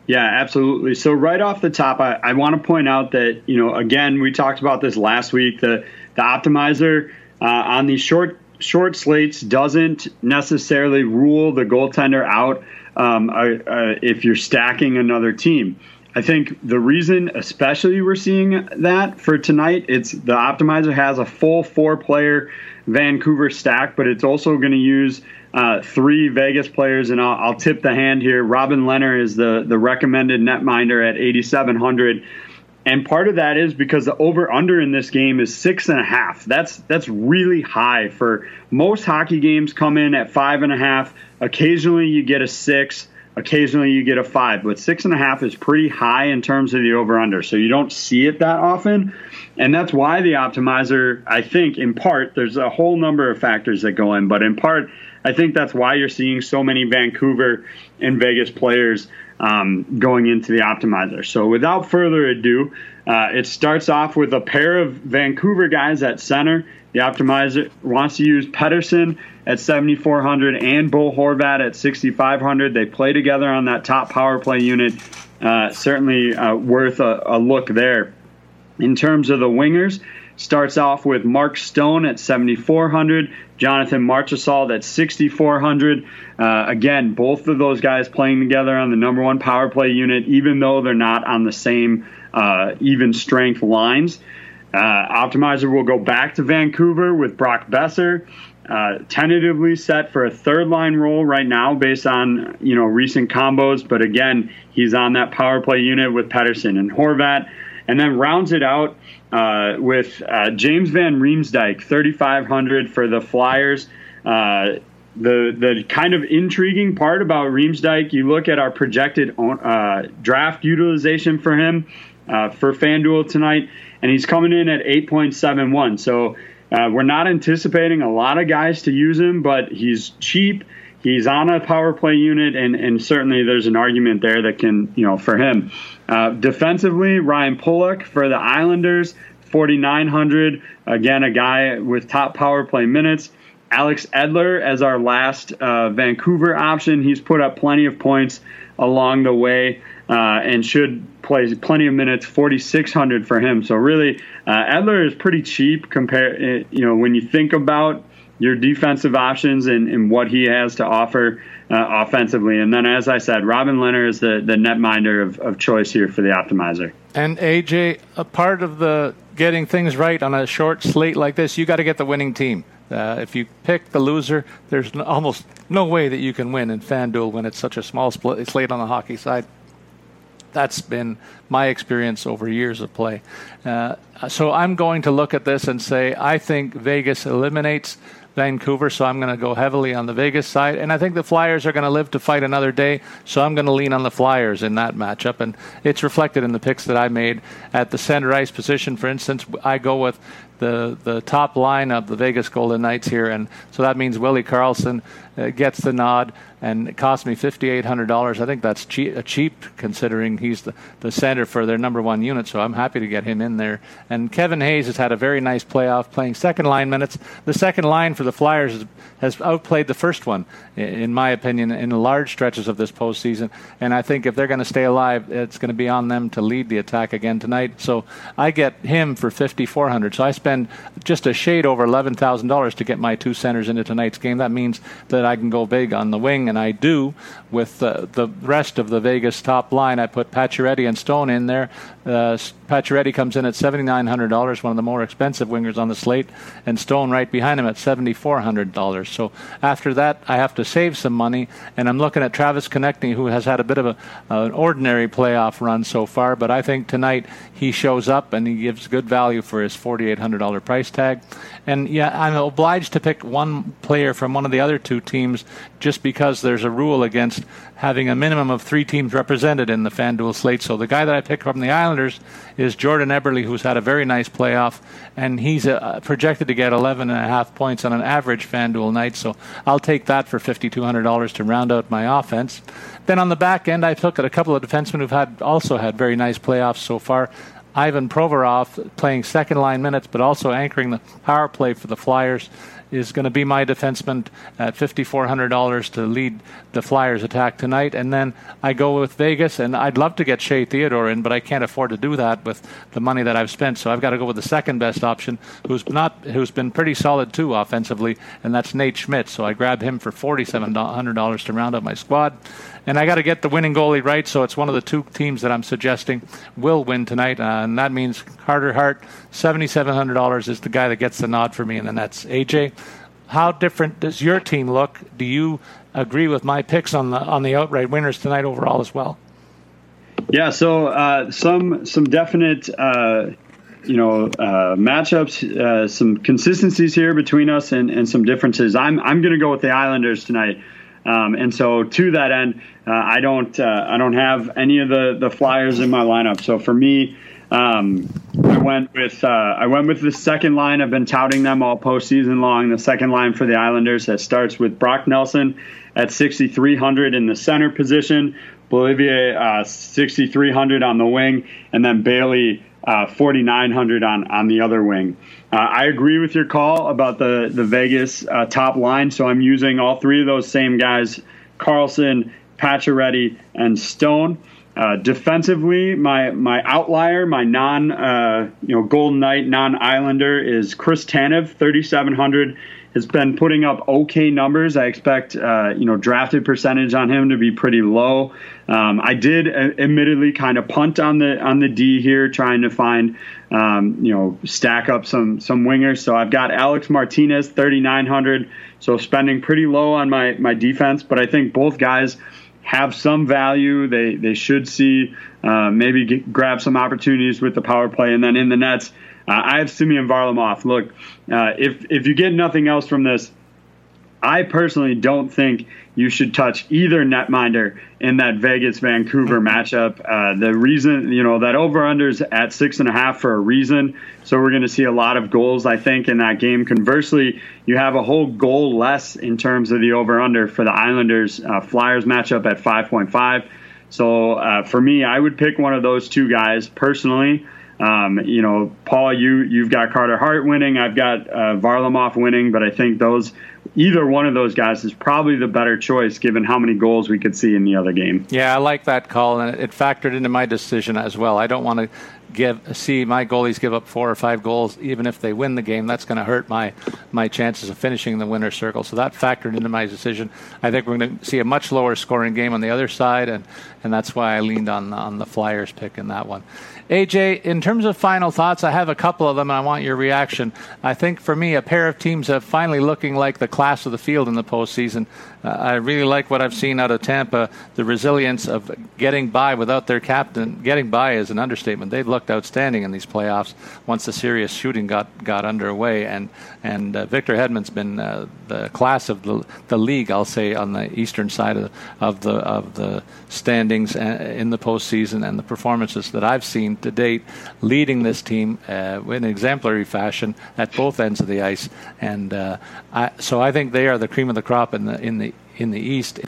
Yeah, absolutely. So right off the top, I, I want to point out that, you know, again, we talked about this last week, the, the Optimizer uh, on the short Short slates doesn't necessarily rule the goaltender out um, uh, uh, if you're stacking another team. I think the reason especially we're seeing that for tonight, it's the Optimizer has a full four-player Vancouver stack, but it's also going to use uh, three Vegas players, and I'll, I'll tip the hand here. Robin Lehner is the, the recommended netminder at eighty-seven hundred. And part of that is because the over-under in this game is six and a half. That's that's really high. For most hockey games, come in at five and a half. Occasionally you get a six. Occasionally you get a five. But six and a half is pretty high in terms of the over-under. So you don't see it that often. And that's why the Optimizer, I think, in part, there's a whole number of factors that go in. But in part, I think that's why you're seeing so many Vancouver and Vegas players Um, going into the Optimizer. So without further ado, uh, it starts off with a pair of Vancouver guys at center. The Optimizer wants to use Pettersson at seventy-four hundred and Bo Horvat at sixty-five hundred. They play together on that top power play unit. Uh, certainly uh, worth a, a look there. In terms of the wingers, starts off with Mark Stone at seventy-four hundred, Jonathan Marchessault at sixty-four hundred. Uh, again, both of those guys playing together on the number one power play unit, even though they're not on the same uh, even strength lines. Uh, Optimizer will go back to Vancouver with Brock Besser, uh, tentatively set for a third line role right now based on you know recent combos. But again, he's on that power play unit with Pettersson and Horvat. And then rounds it out uh, with uh, James Van Riemsdyk, thirty-five hundred for the Flyers. Uh, the the kind of intriguing part about Riemsdyk, you look at our projected uh, draft utilization for him uh, for FanDuel tonight, and he's coming in at eight point seven one. So uh, we're not anticipating a lot of guys to use him, but he's cheap. He's on a power play unit, and, and certainly there's an argument there that can, you know, for him. Uh, defensively, Ryan Pulock for the Islanders, forty-nine hundred. Again, a guy with top power play minutes. Alex Edler as our last uh, Vancouver option. He's put up plenty of points along the way uh, and should play plenty of minutes, forty-six hundred for him. So really, uh, Edler is pretty cheap compared, you know, when you think about your defensive options and, and what he has to offer uh, offensively. And then, as I said, Robin Lehner is the, the netminder of, of choice here for the Optimizer. And, A J, a part of the getting things right on a short slate like this, you got to get the winning team. Uh, if you pick the loser, there's no, almost no way that you can win in FanDuel when it's such a small split, slate on the hockey side. That's been my experience over years of play. Uh, so I'm going to look at this and say I think Vegas eliminates Vancouver, so I'm going to go heavily on the Vegas side. And I think the Flyers are going to live to fight another day, so I'm going to lean on the Flyers in that matchup. And it's reflected in the picks that I made. At the center ice position, for instance, I go with the the top line of the Vegas Golden Knights here. And so that means Willie Carlson uh, gets the nod, and it cost me five thousand eight hundred dollars. I think that's cheap, cheap considering he's the, the center for their number one unit, so I'm happy to get him in there. And Kevin Hayes has had a very nice playoff playing second line minutes. The second line for the Flyers has, has outplayed the first one, in my opinion, in large stretches of this postseason. And I think if they're going to stay alive, it's going to be on them to lead the attack again tonight. So I get him for five thousand four hundred. So I spent spend just a shade over eleven thousand dollars to get my two centers into tonight's game. That means that I can go big on the wing, and I do with uh, the rest of the Vegas top line. I put Pacioretty and Stone in there. Uh, Pacioretty comes in at seven thousand nine hundred dollars, one of the more expensive wingers on the slate, and Stone right behind him at seven thousand four hundred dollars. So after that, I have to save some money, and I'm looking at Travis Konechny, who has had a bit of a, uh, an ordinary playoff run so far, but I think tonight he shows up and he gives good value for his four thousand eight hundred dollars price tag. And yeah, I'm obliged to pick one player from one of the other two teams just because there's a rule against having a minimum of three teams represented in the FanDuel slate. So the guy that I picked from the Islanders is Jordan Eberle, who's had a very nice playoff, and he's uh, projected to get eleven and a half points on an average FanDuel night. So I'll take that for five thousand two hundred dollars to round out my offense. Then on the back end, I look at a couple of defensemen who've had also had very nice playoffs so far. Ivan Provorov, playing second-line minutes but also anchoring the power play for the Flyers, is going to be my defenseman at five thousand four hundred dollars to lead the Flyers' attack tonight. And then I go with Vegas, and I'd love to get Shea Theodore in, but I can't afford to do that with the money that I've spent. So I've got to go with the second-best option, who's not, who's been pretty solid, too, offensively, and that's Nate Schmidt. So I grab him for four thousand seven hundred dollars to round up my squad. And I got to get the winning goalie right, so it's one of the two teams that I'm suggesting will win tonight, uh, and that means Carter Hart. seven thousand seven hundred dollars is the guy that gets the nod for me in the Nets. A J, how different does your team look? Do you agree with my picks on the on the outright winners tonight overall as well? Yeah, so uh, some some definite uh, you know uh, matchups, uh, some consistencies here between us, and, and some differences. I'm I'm going to go with the Islanders tonight. Um, and so to that end, uh, I don't uh, I don't have any of the, the Flyers in my lineup. So for me, um, I went with uh, I went with the second line. I've been touting them all postseason long. The second line for the Islanders that starts with Brock Nelson at six thousand three hundred in the center position, Bollivier uh, six thousand three hundred on the wing, and then Bailey uh, four thousand nine hundred on on the other wing. Uh, I agree with your call about the, the Vegas uh, top line, so I'm using all three of those same guys, Carlson, Pacioretty, and Stone. Uh, defensively, my my outlier, my non uh, you know Golden Knight, non-Islander is Chris Tanev, thirty-seven hundred, has been putting up okay numbers. I expect uh, you know drafted percentage on him to be pretty low. Um, I did uh, admittedly kind of punt on the on the D here, trying to find um, you know stack up some some wingers. So I've got Alex Martinez, thirty-nine hundred, so spending pretty low on my my defense, but I think both guys have some value. They they should see uh, maybe get, grab some opportunities with the power play. And then in the Nets, uh, I have Simeon Varlamov. Look, uh, if if you get nothing else from this, I personally don't think you should touch either netminder in that Vegas-Vancouver matchup. Uh, the reason, you know, that over-under's at six and a half for a reason. So we're going to see a lot of goals, I think, in that game. Conversely, you have a whole goal less in terms of the over-under for the Islanders uh, Flyers matchup at five point five. So uh, for me, I would pick one of those two guys personally. Um, you know, Paul, you, you've got Carter Hart winning. I've got uh, Varlamov winning, but I think those either one of those guys is probably the better choice given how many goals we could see in the other game. Yeah, I like that call, and it factored into my decision as well. I don't want to give see my goalies give up four or five goals. Even if they win the game, that's going to hurt my my chances of finishing the winner's circle. So that factored into my decision. I think we're going to see a much lower scoring game on the other side, and and that's why I leaned on on the Flyers pick in that one. A J, in terms of final thoughts, I have a couple of them, and I want your reaction. I think for me, a pair of teams are finally looking like the class of the field in the postseason. Uh, I really like what I've seen out of Tampa, the resilience of getting by without their captain. Getting by is an understatement. They looked outstanding in these playoffs once the serious shooting got, got underway, and, and uh, Victor Hedman's been uh, the class of the, the league, I'll say, on the eastern side of, of, the, of the standings in the postseason, and the performances that I've seen to date, leading this team uh, in exemplary fashion at both ends of the ice, and uh, I, so I think they are the cream of the crop in the in the in the East.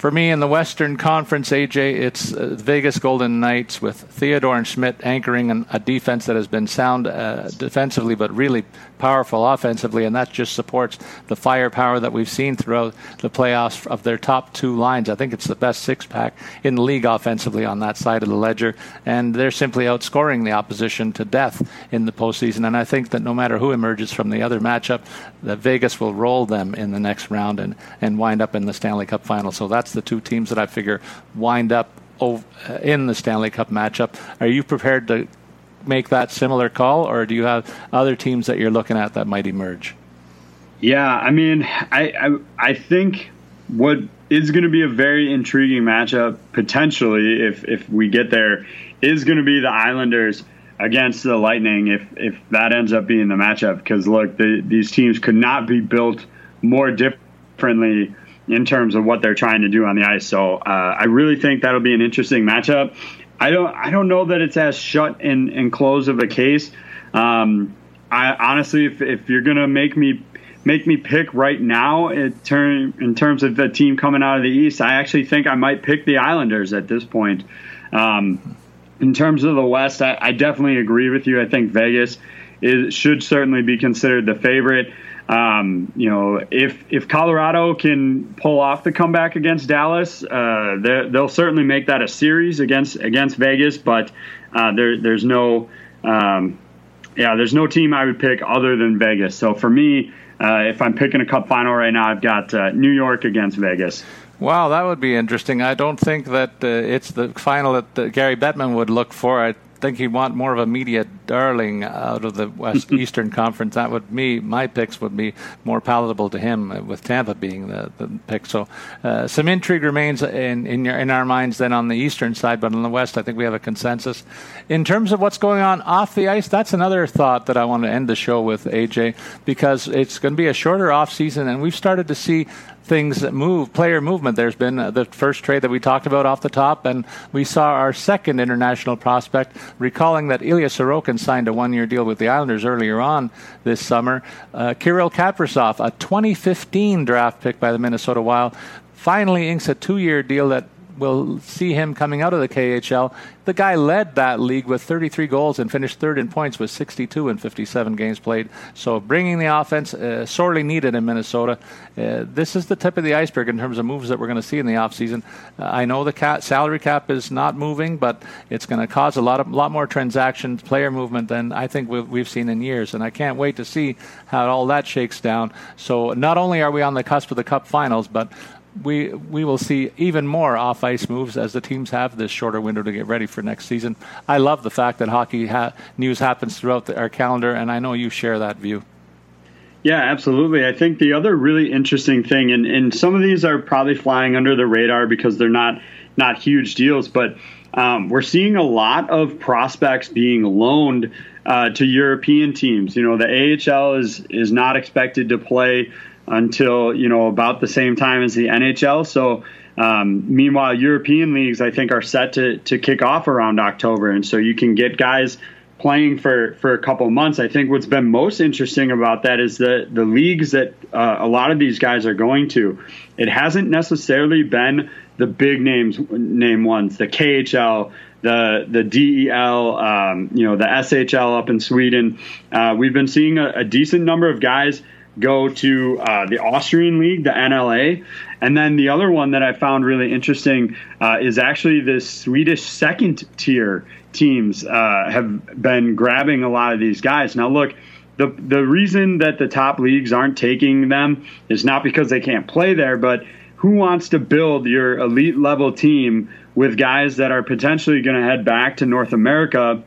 For me in the Western Conference, A J, it's uh, Vegas Golden Knights with Theodore and Schmidt anchoring an, a defense that has been sound uh, defensively but really powerful offensively, and that just supports the firepower that we've seen throughout the playoffs of their top two lines. I think it's the best six-pack in the league offensively on that side of the ledger, and they're simply outscoring the opposition to death in the postseason, and I think that no matter who emerges from the other matchup, that Vegas will roll them in the next round and, and wind up in the Stanley Cup final. So that's the two teams that I figure wind up in the Stanley Cup matchup. Are you prepared to make that similar call, or do you have other teams that you're looking at that might emerge? Yeah, I mean, I I, I think what is going to be a very intriguing matchup potentially, if if we get there, is going to be the Islanders against the Lightning, if if that ends up being the matchup. Because look, the, these teams could not be built more differently in terms of what they're trying to do on the ice. So uh, I really think that'll be an interesting matchup. I don't I don't know that it's as shut and, and close of a case. Um, I honestly, if, if you're gonna make me make me pick right now, it turn in terms of the team coming out of the East, I actually think I might pick the Islanders at this point. Um, in terms of the West, I, I definitely agree with you. I think Vegas is, should certainly be considered the favorite. Um, you know, if if Colorado can pull off the comeback against Dallas, uh, they'll certainly make that a series against against Vegas. But uh, there there's no, um, yeah, there's no team I would pick other than Vegas. So for me, uh, if I'm picking a Cup final right now, I've got uh, New York against Vegas. Wow, that would be interesting. I don't think that uh, it's the final that uh, Gary Bettman would look for. I think he'd want more of a media darling out of the West Eastern Conference. That would me my picks would be more palatable to him, with Tampa being the, the pick. So uh, some intrigue remains in in, your, in our minds then on the Eastern side, but on the West I think we have a consensus. In terms of what's going on off the ice, that's another thought that I want to end the show with, A J, because it's going to be a shorter off season, and we've started to see things that move, player movement. There's been the first trade that we talked about off the top, and we saw our second international prospect, recalling that Ilya Sorokin signed a one-year deal with the Islanders earlier on this summer. Uh, Kirill Kaprasov, a twenty fifteen draft pick by the Minnesota Wild, finally inks a two-year deal that we'll see him coming out of the K H L. The guy led that league with thirty-three goals and finished third in points with sixty-two in fifty-seven games played. So bringing the offense, uh, sorely needed in Minnesota. Uh, this is the tip of the iceberg in terms of moves that we're going to see in the offseason. Uh, I know the cap, salary cap is not moving, but it's going to cause a lot of lot more transactions, player movement than I think we've, we've seen in years. And I can't wait to see how all that shakes down. So not only are we on the cusp of the Cup finals, but We we will see even more off-ice moves as the teams have this shorter window to get ready for next season. I love the fact that hockey ha- news happens throughout the, our calendar, and I know you share that view. Yeah, absolutely. I think the other really interesting thing, and, and some of these are probably flying under the radar because they're not, not huge deals, but um, we're seeing a lot of prospects being loaned uh, to European teams. You know, the A H L is is not expected to play until, you know, about the same time as the N H L. So um, meanwhile, European leagues, I think, are set to, to kick off around October. And so you can get guys playing for, for a couple months. I think what's been most interesting about that is the, the leagues that uh, a lot of these guys are going to. It hasn't necessarily been the big names, name ones, the K H L, the the D E L, um, you know, the S H L up in Sweden. Uh, we've been seeing a, a decent number of guys go to uh, the Austrian league, the N L A. And then the other one that I found really interesting uh, is actually the Swedish second tier teams uh, have been grabbing a lot of these guys. Now, look, the the reason that the top leagues aren't taking them is not because they can't play there, but who wants to build your elite level team with guys that are potentially going to head back to North America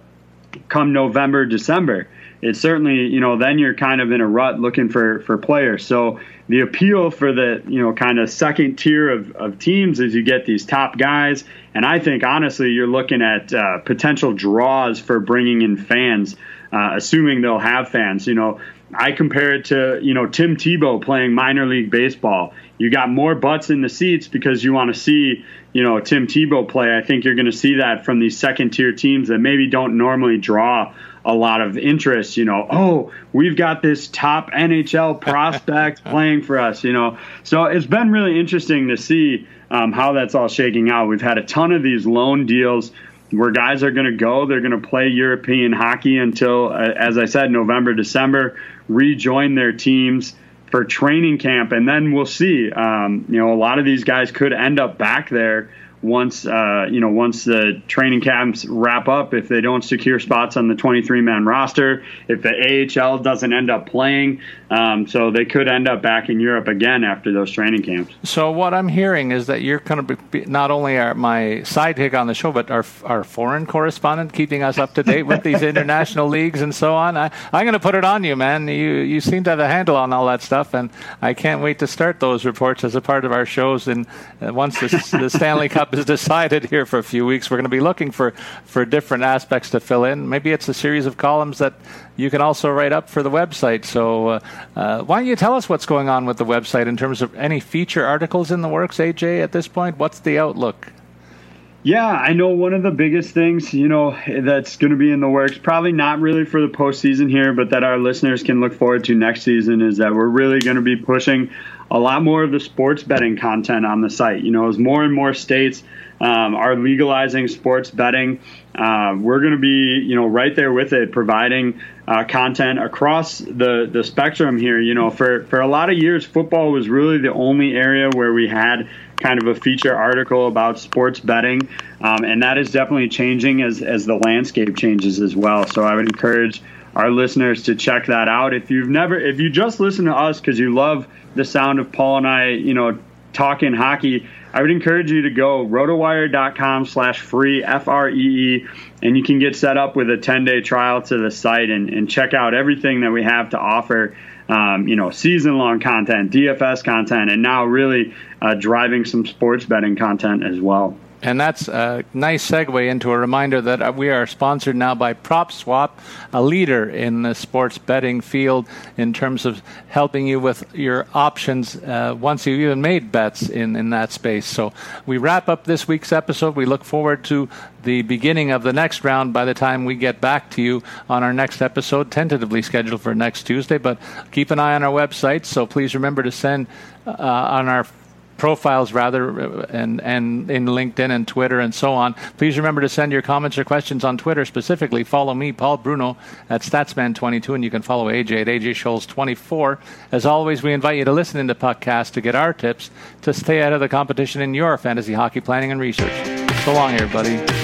come November, December? It's certainly, you know, then you're kind of in a rut looking for, for players. So the appeal for the, you know, kind of second tier of, of teams is you get these top guys. And I think, honestly, you're looking at uh, potential draws for bringing in fans, uh, assuming they'll have fans. You know, I compare it to, you know, Tim Tebow playing minor league baseball. You got more butts in the seats because you want to see, you know, Tim Tebow play. I think you're going to see that from these second-tier teams that maybe don't normally draw a lot of interest. You know, oh, we've got this top N H L prospect playing for us, you know. So it's been really interesting to see um, how that's all shaking out. We've had a ton of these loan deals where guys are going to go, they're going to play European hockey until, uh, as I said, November, December, rejoin their teams for training camp, and then we'll see. Um, you know, a lot of these guys could end up back there once, uh, you know, once the training camps wrap up. If they don't secure spots on the twenty-three man roster, if the A H L doesn't end up playing, um, so they could end up back in Europe again after those training camps. So what I'm hearing is that you're going to be not only our, my sidekick on the show, but our our foreign correspondent, keeping us up to date with these international leagues and so on. I, I'm going to put it on you, man. You you seem to have a handle on all that stuff, and I can't wait to start those reports as a part of our shows. And uh, once the, the Stanley Cup is decided here for a few weeks, we're going to be looking for, for different aspects to fill in. Maybe it's a series of columns that you can also write up for the website. So uh, uh, why don't you tell us what's going on with the website in terms of any feature articles in the works, A J, at this point? What's the outlook? Yeah, I know one of the biggest things, you know, that's going to be in the works, probably not really for the postseason here, but that our listeners can look forward to next season, is that we're really going to be pushing a lot more of the sports betting content on the site. You know, as more and more states um, are legalizing sports betting, uh, we're going to be, you know, right there with it, providing uh, content across the, the spectrum here. You know, for, for a lot of years, football was really the only area where we had kind of a feature article about sports betting, um, and that is definitely changing as, as the landscape changes as well. So I would encourage our listeners to check that out. If you've never, if you just listen to us because you love the sound of Paul and I, you know, talking hockey, I would encourage you to go rotowire dot com slash free, F R E E, and you can get set up with a ten day trial to the site and, and check out everything that we have to offer. Um, you know, season-long content, D F S content, and now really uh, driving some sports betting content as well. And that's a nice segue into a reminder that we are sponsored now by PropSwap, a leader in the sports betting field in terms of helping you with your options uh, once you've even made bets in, in that space. So we wrap up this week's episode. We look forward to the beginning of the next round by the time we get back to you on our next episode, tentatively scheduled for next Tuesday. But keep an eye on our website. So please remember to send uh, on our profiles rather, and and in LinkedIn and Twitter and so on. Please remember to send your comments or questions on Twitter specifically. Follow me, Paul Bruno, at Statsman twenty-two, and you can follow A J at A J Scholes twenty-four. As always, we invite you to listen into podcasts to get our tips to stay out of the competition in your fantasy hockey planning and research. So long, everybody.